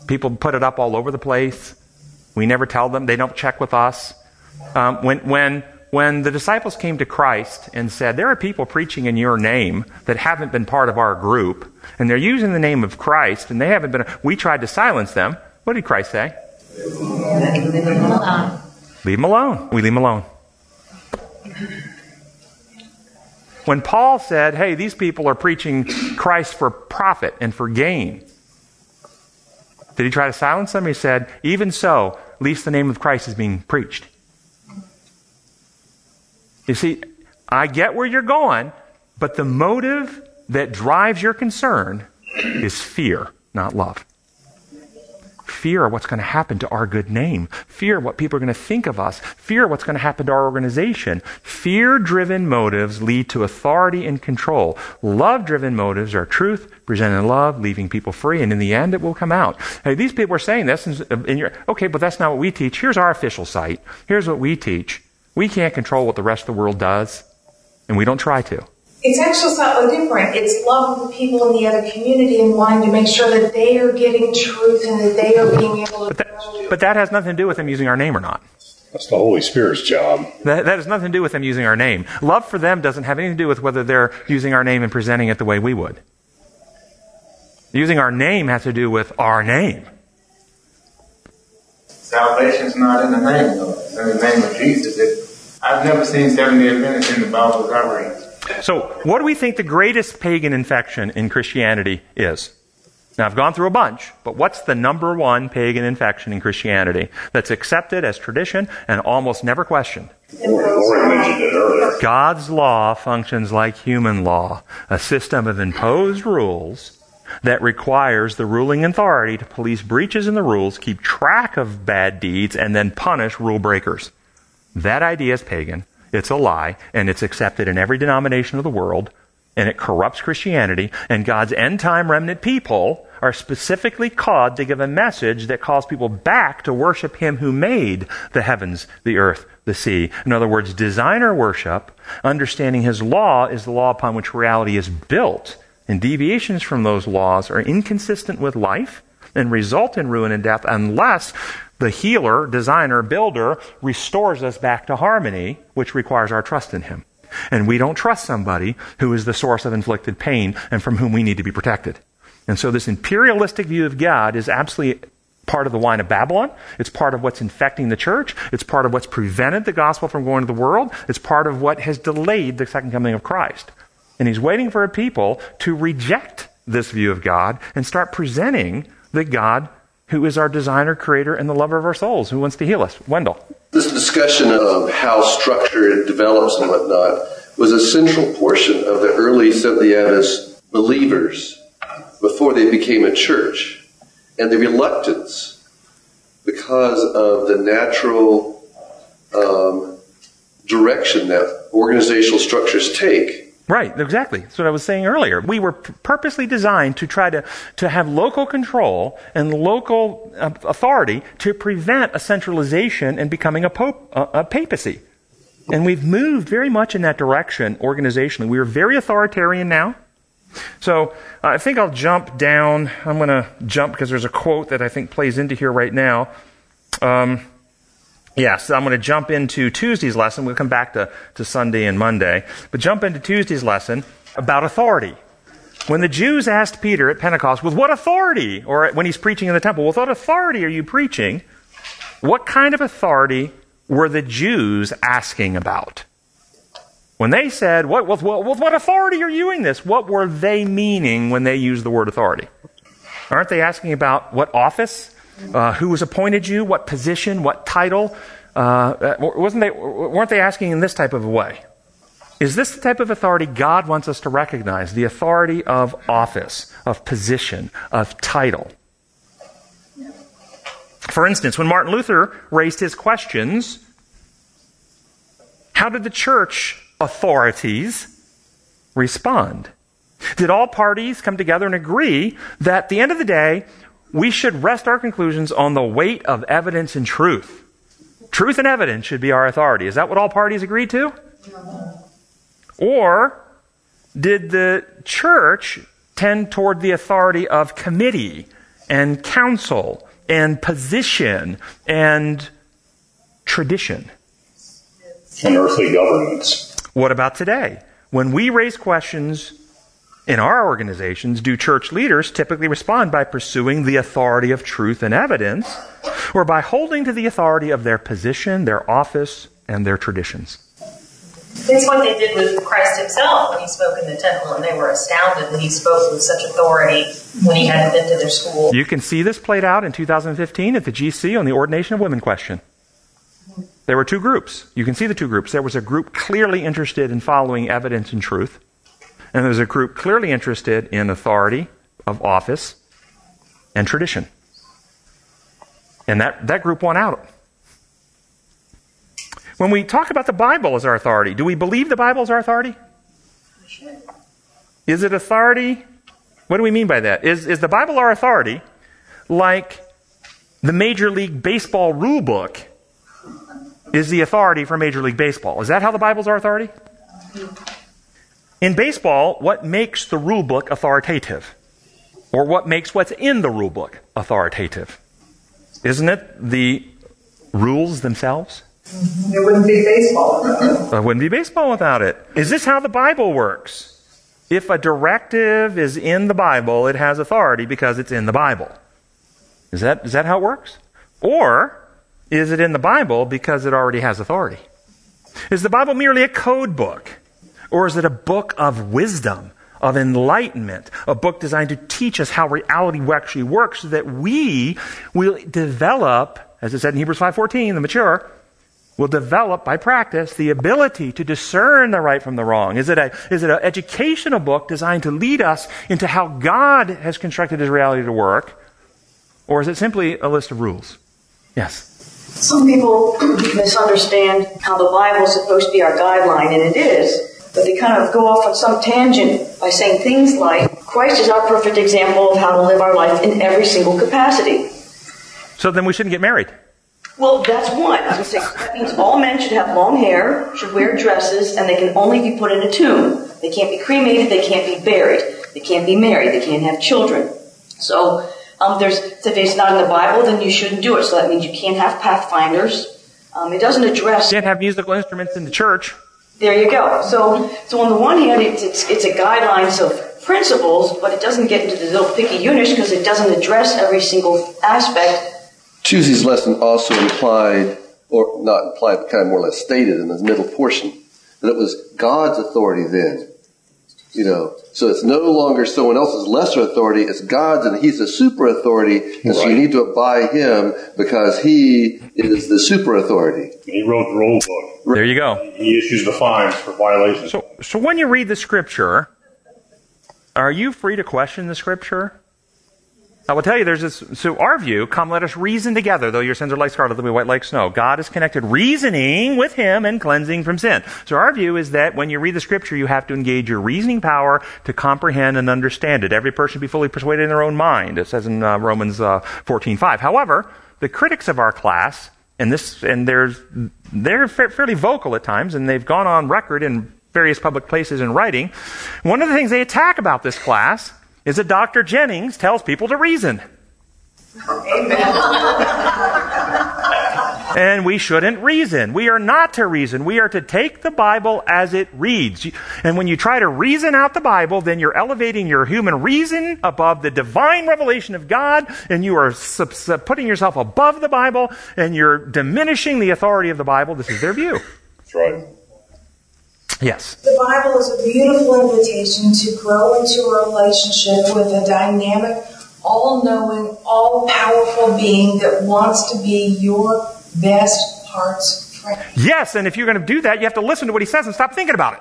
People put it up all over the place. We never tell them. They don't check with us. When the disciples came to Christ and said, there are people preaching in your name that haven't been part of our group, and they're using the name of Christ, and they haven't been, we tried to silence them. What did Christ say? Leave them alone. Leave them alone. We leave them alone. When Paul said, hey, these people are preaching Christ for profit and for gain, did he try to silence them? He said, even so, at least the name of Christ is being preached. You see, I get where you're going, but the motive that drives your concern is fear, not love. Fear of what's going to happen to our good name. Fear of what people are going to think of us. Fear of what's going to happen to our organization. Fear-driven motives lead to authority and control. Love-driven motives are truth, presented in love, leaving people free, and in the end it will come out. Hey, these people are saying this, and you're, okay, but that's not what we teach. Here's our official site. Here's what we teach. We can't control what the rest of the world does, and we don't try to. It's actually something different. It's love of the people in the other community and wanting to make sure that they are getting truth and that they are being able to... But that has nothing to do with them using our name or not. That's the Holy Spirit's job. That has nothing to do with them using our name. Love for them doesn't have anything to do with whether they're using our name and presenting it the way we would. Using our name has to do with our name. Salvation's not in the name, though. It's in the name of Jesus. I've never seen Seventh-day Adventists in the Bible covering. So, what do we think the greatest pagan infection in Christianity is? Now, I've gone through a bunch, but what's the number one pagan infection in Christianity that's accepted as tradition and almost never questioned? God's law functions like human law, a system of imposed rules that requires the ruling authority to police breaches in the rules, keep track of bad deeds, and then punish rule breakers. That idea is pagan, it's a lie, and it's accepted in every denomination of the world, and it corrupts Christianity, and God's end-time remnant people are specifically called to give a message that calls people back to worship Him who made the heavens, the earth, the sea. In other words, designer worship, understanding His law is the law upon which reality is built, and deviations from those laws are inconsistent with life and result in ruin and death unless the healer, designer, builder restores us back to harmony, which requires our trust in Him. And we don't trust somebody who is the source of inflicted pain and from whom we need to be protected. And so this imperialistic view of God is absolutely part of the wine of Babylon. It's part of what's infecting the church. It's part of what's prevented the gospel from going to the world. It's part of what has delayed the second coming of Christ. And He's waiting for a people to reject this view of God and start presenting the God who is our designer, creator, and the lover of our souls, who wants to heal us. Wendell. This discussion of how structure develops and whatnot was a central portion of the early Seventh-day Adventist believers before they became a church, and the reluctance because of the natural direction that organizational structures take. Right, exactly. That's what I was saying earlier. We were purposely designed to try to have local control and local authority to prevent a centralization and becoming a papacy. And we've moved very much in that direction organizationally. We are very authoritarian now. So I think I'll jump down. I'm going to jump because there's a quote that I think plays into here right now. So I'm going to jump into Tuesday's lesson. We'll come back to Sunday and Monday. But jump into Tuesday's lesson about authority. When the Jews asked Peter at Pentecost, with what authority? Or when he's preaching in the temple, with what authority are you preaching? What kind of authority were the Jews asking about? When they said, with what authority are you doing this? What were they meaning when they used the word authority? Aren't they asking about what office? Who has appointed you, what position, what title, weren't they asking in this type of a way? Is this the type of authority God wants us to recognize? The authority of office, of position, of title. For instance, when Martin Luther raised his questions, how did the church authorities respond? Did all parties come together and agree that at the end of the day, we should rest our conclusions on the weight of evidence and truth? Truth and evidence should be our authority. Is that what all parties agreed to? Or did the church tend toward the authority of committee and council and position and tradition? And earthly governments. What about today? When we raise questions in our organizations, do church leaders typically respond by pursuing the authority of truth and evidence, or by holding to the authority of their position, their office, and their traditions? It's what they did with Christ himself when he spoke in the temple, and they were astounded that he spoke with such authority when he hadn't been to their school. You can see this played out in 2015 at the GC on the ordination of women question. There were two groups. You can see the two groups. There was a group clearly interested in following evidence and truth, and there was a group clearly interested in authority of office and tradition. And that group won out. When we talk about the Bible as our authority, do we believe the Bible is our authority? We should. Is it authority? What do we mean by that? Is the Bible our authority like the Major League Baseball rule book is the authority for Major League Baseball? Is that how the Bible's our authority? In baseball, what makes the rule book authoritative? Or what makes what's in the rule book authoritative? Isn't it the rules themselves? There wouldn't be baseball without it. There wouldn't be baseball without it. Is this how the Bible works? If a directive is in the Bible, it has authority because it's in the Bible. Is that how it works? Or is it in the Bible because it already has authority? Is the Bible merely a code book? Or is it a book of wisdom, of enlightenment, a book designed to teach us how reality actually works so that we will develop, as it said in Hebrews 5:14, the mature will develop by practice the ability to discern the right from the wrong? Is it an educational book designed to lead us into how God has constructed his reality to work? Or is it simply a list of rules? Yes? Some people misunderstand how the Bible is supposed to be our guideline, and it is. But they kind of go off on some tangent by saying things like, Christ is our perfect example of how to live our life in every single capacity. So then we shouldn't get married. Well, that's one. I was going to say, that means all men should have long hair, should wear dresses, and they can only be put in a tomb. They can't be cremated, they can't be buried, they can't be married, they can't have children. So, if it's not in the Bible, then you shouldn't do it. So that means you can't have pathfinders. It doesn't address... You can't have musical instruments in the church. There you go. So on the one hand, it's a guidelines of principles, but it doesn't get into the little picky units because it doesn't address every single aspect. Tuesday's lesson also implied, or not implied, but kind of more or less stated in the middle portion, that it was God's authority then. So it's no longer someone else's lesser authority, it's God's, and he's the super authority, and so you need to abide him because he is the super authority. He wrote the rule book. There you go. He issues the fines for violations. So when you read the scripture, are you free to question the scripture? I will tell you, there's this, so our view, come let us reason together, though your sins are like scarlet, they'll be white like snow. God is connected reasoning with him and cleansing from sin. So our view is that when you read the scripture, you have to engage your reasoning power to comprehend and understand it. Every person should be fully persuaded in their own mind, it says in Romans 14:5. However, the critics of our class, they're fairly vocal at times, and they've gone on record in various public places in writing. One of the things they attack about this class is that Dr. Jennings tells people to reason. Amen. And we shouldn't reason. We are not to reason. We are to take the Bible as it reads. And when you try to reason out the Bible, then you're elevating your human reason above the divine revelation of God, and you are putting yourself above the Bible, and you're diminishing the authority of the Bible. This is their view. That's right. Yes. The Bible is a beautiful invitation to grow into a relationship with a dynamic, all-knowing, all-powerful being that wants to be your best hearts pray. Yes, and if you're going to do that, you have to listen to what he says and stop thinking about it.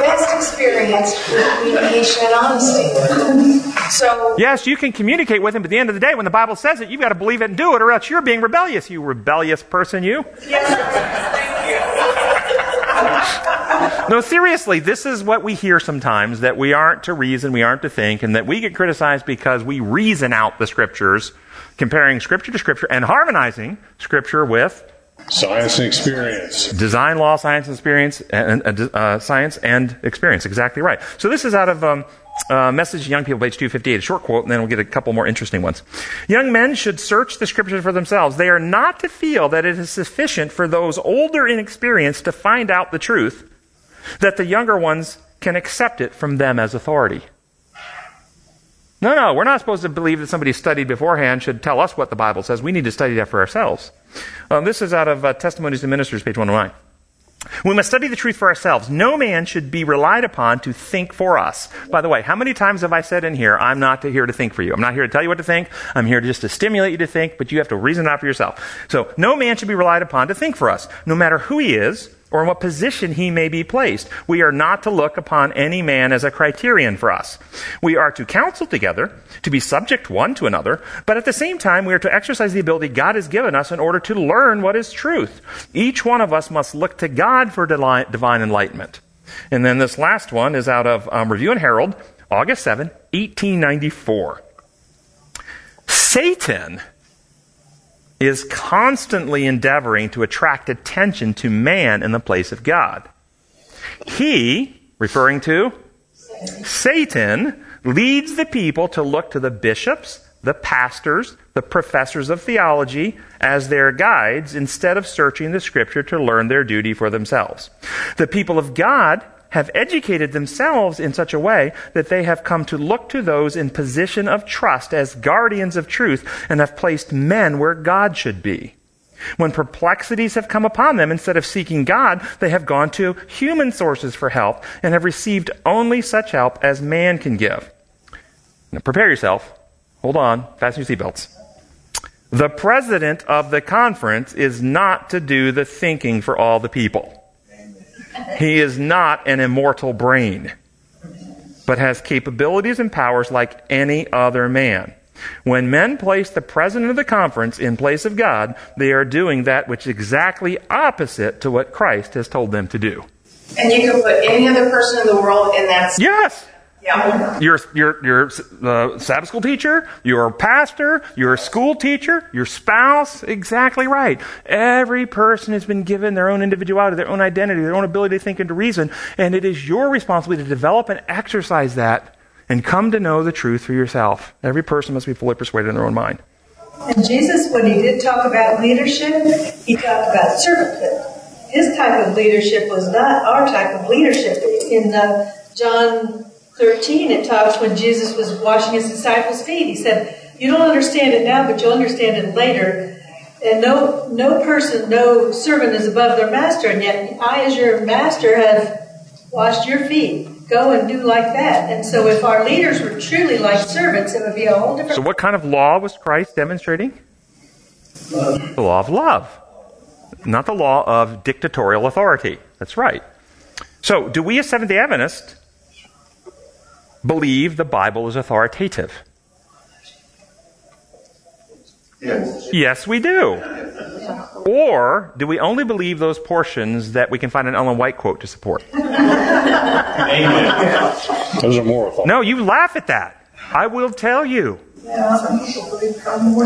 Best experience with communication and honesty. So yes, you can communicate with him, but at the end of the day, when the Bible says it, you've got to believe it and do it, or else you're being rebellious, you rebellious person, you. Yes. Thank you. No, seriously, this is what we hear sometimes, that we aren't to reason, we aren't to think, and that we get criticized because we reason out the scriptures, comparing scripture to scripture and harmonizing scripture with science and experience. Design, law, science, and experience. Science and experience. Exactly right. So this is out of Message to Young People, page 258, a short quote, and then we'll get a couple more interesting ones. Young men should search the scriptures for themselves. They are not to feel that it is sufficient for those older in experience to find out the truth, that the younger ones can accept it from them as authority. No, we're not supposed to believe that somebody studied beforehand should tell us what the Bible says. We need to study that for ourselves. This is out of Testimonies to Ministers, page 109. We must study the truth for ourselves. No man should be relied upon to think for us. By the way, how many times have I said in here, I'm not here to think for you. I'm not here to tell you what to think. I'm here just to stimulate you to think, but you have to reason it out for yourself. So no man should be relied upon to think for us, no matter who he is, or in what position he may be placed. We are not to look upon any man as a criterion for us. We are to counsel together, to be subject one to another, but at the same time we are to exercise the ability God has given us in order to learn what is truth. Each one of us must look to God for divine enlightenment. And then this last one is out of Review and Herald, August 7, 1894. Satan is constantly endeavoring to attract attention to man in the place of God. He, referring to Satan, leads the people to look to the bishops, the pastors, the professors of theology as their guides instead of searching the scripture to learn their duty for themselves. The people of God have educated themselves in such a way that they have come to look to those in position of trust as guardians of truth and have placed men where God should be. When perplexities have come upon them, instead of seeking God, they have gone to human sources for help and have received only such help as man can give. Now prepare yourself. Hold on. Fasten your seatbelts. The president of the conference is not to do the thinking for all the people. He is not an immortal brain, but has capabilities and powers like any other man. When men place the president of the conference in place of God, they are doing that which is exactly opposite to what Christ has told them to do. And you can put any other person in the world in that. Yes. Yeah. Your Sabbath school teacher, your pastor, your school teacher, your spouse. Exactly right. Every person has been given their own individuality, their own identity, their own ability to think and to reason. And it is your responsibility to develop and exercise that and come to know the truth for yourself. Every person must be fully persuaded in their own mind. And Jesus, when he did talk about leadership, he talked about servanthood. His type of leadership was not our type of leadership. In John 13, it talks when Jesus was washing his disciples' feet. He said, you don't understand it now, but you'll understand it later. And no person, no servant is above their master. And yet I, as your master, have washed your feet. Go and do like that. And so if our leaders were truly like servants, it would be a whole different... So what kind of law was Christ demonstrating? Love. The law of love. Not the law of dictatorial authority. That's right. So do we as Seventh-day Adventists believe the Bible is authoritative? Yes, we do. Or do we only believe those portions that we can find an Ellen White quote to support? Amen. Those are more authoritative. No, you laugh at that. I will tell you.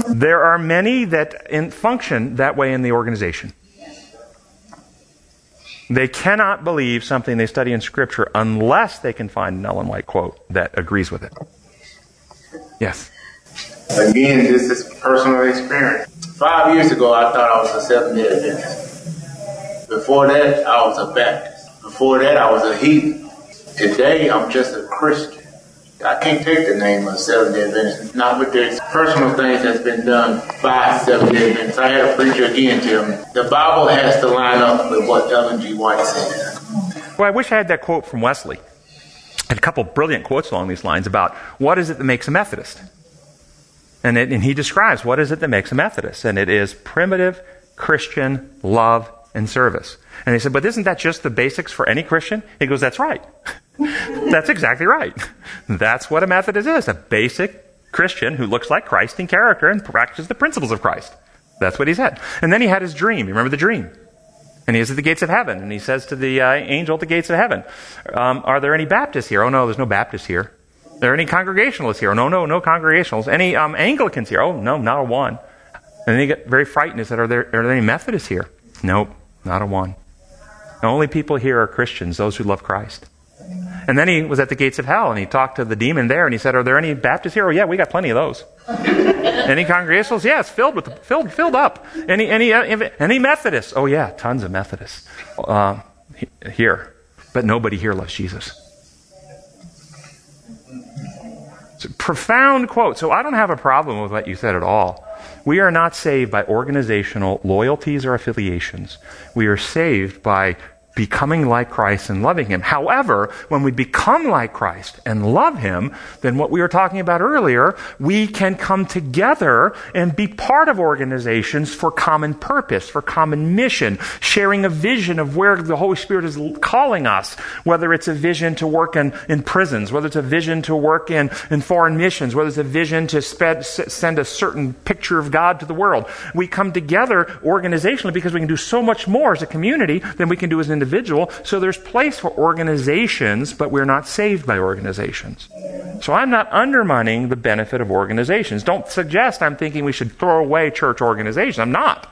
There are many that function that way in the organization. They cannot believe something they study in Scripture unless they can find an Ellen White quote that agrees with it. Yes? Again, this is personal experience. 5 years ago, I thought I was a Seventh-day Adventist. Before that, I was a Baptist. Before that, I was a heathen. Today, I'm just a Christian. I can't take the name of Seventh-day Adventist, not with the personal things that's been done by Seventh-day Adventists. I had a preacher again tell me, the Bible has to line up with what Ellen G. White said. Well, I wish I had that quote from Wesley. I had a couple brilliant quotes along these lines about what is it that makes a Methodist? And he describes what is it that makes a Methodist. And it is primitive Christian love and service. And he said, but isn't that just the basics for any Christian? He goes, that's right. That's exactly right. That's what a Methodist is, a basic Christian who looks like Christ in character and practices the principles of Christ. That's what he said. And then he had his dream. You remember the dream? And he is at the gates of heaven. And he says to the angel at the gates of heaven, are there any Baptists here? Oh, no, there's no Baptists here. Are there any Congregationalists here? Oh, no Congregationalists. Any Anglicans here? Oh, no, not a one. And then he got very frightened. He said, are there any Methodists here? Nope, not a one. The only people here are Christians, those who love Christ. And then he was at the gates of hell, and he talked to the demon there, and he said, are there any Baptists here? Oh, yeah, we got plenty of those. Any Congregationalists? Yes, filled up. Any Methodists? Oh, yeah, tons of Methodists here. But nobody here loves Jesus. It's a profound quote. So I don't have a problem with what you said at all. We are not saved by organizational loyalties or affiliations. We are saved by becoming like Christ and loving him. However, when we become like Christ and love him, then what we were talking about earlier, we can come together and be part of organizations for common purpose, for common mission, sharing a vision of where the Holy Spirit is calling us, whether it's a vision to work in prisons, whether it's a vision to work in foreign missions, whether it's a vision to send a certain picture of God to the world. We come together organizationally because we can do so much more as a community than we can do as an individual, so there's place for organizations, but we're not saved by organizations. So I'm not undermining the benefit of organizations. Don't suggest I'm thinking we should throw away church organizations. I'm not.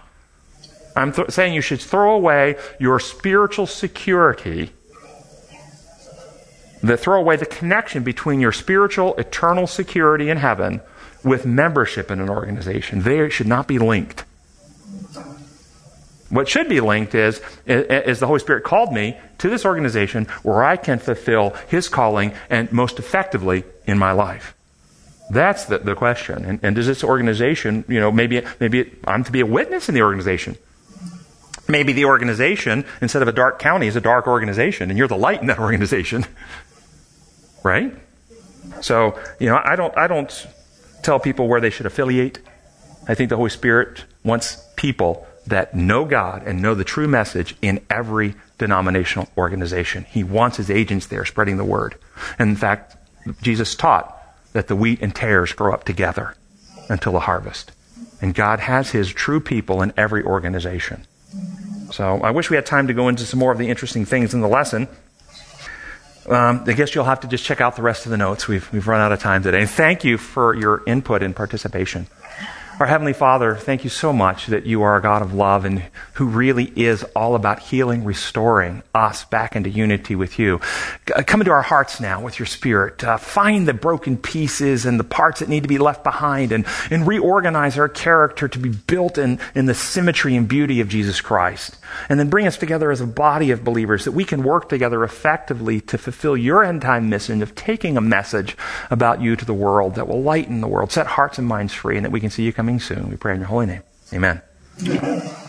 I'm saying you should throw away your spiritual security, throw away the connection between your spiritual, eternal security in heaven with membership in an organization. They should not be linked. What should be linked is the Holy Spirit called me to this organization where I can fulfill his calling and most effectively in my life. That's the question. And does this organization, maybe I'm to be a witness in the organization. Maybe the organization, instead of a dark county, is a dark organization, and you're the light in that organization. Right? So, I don't tell people where they should affiliate. I think the Holy Spirit wants people that know God and know the true message in every denominational organization. He wants his agents there spreading the word. And in fact, Jesus taught that the wheat and tares grow up together until the harvest. And God has his true people in every organization. So I wish we had time to go into some more of the interesting things in the lesson. I guess you'll have to just check out the rest of the notes. We've run out of time today. And thank you for your input and participation. Our Heavenly Father, thank you so much that you are a God of love and who really is all about healing, restoring us back into unity with you. Come into our hearts now with your Spirit. Find the broken pieces and the parts that need to be left behind and reorganize our character to be built in the symmetry and beauty of Jesus Christ. And then bring us together as a body of believers that we can work together effectively to fulfill your end-time mission of taking a message about you to the world that will lighten the world, set hearts and minds free, and that we can see you coming soon. We pray in your holy name. Amen.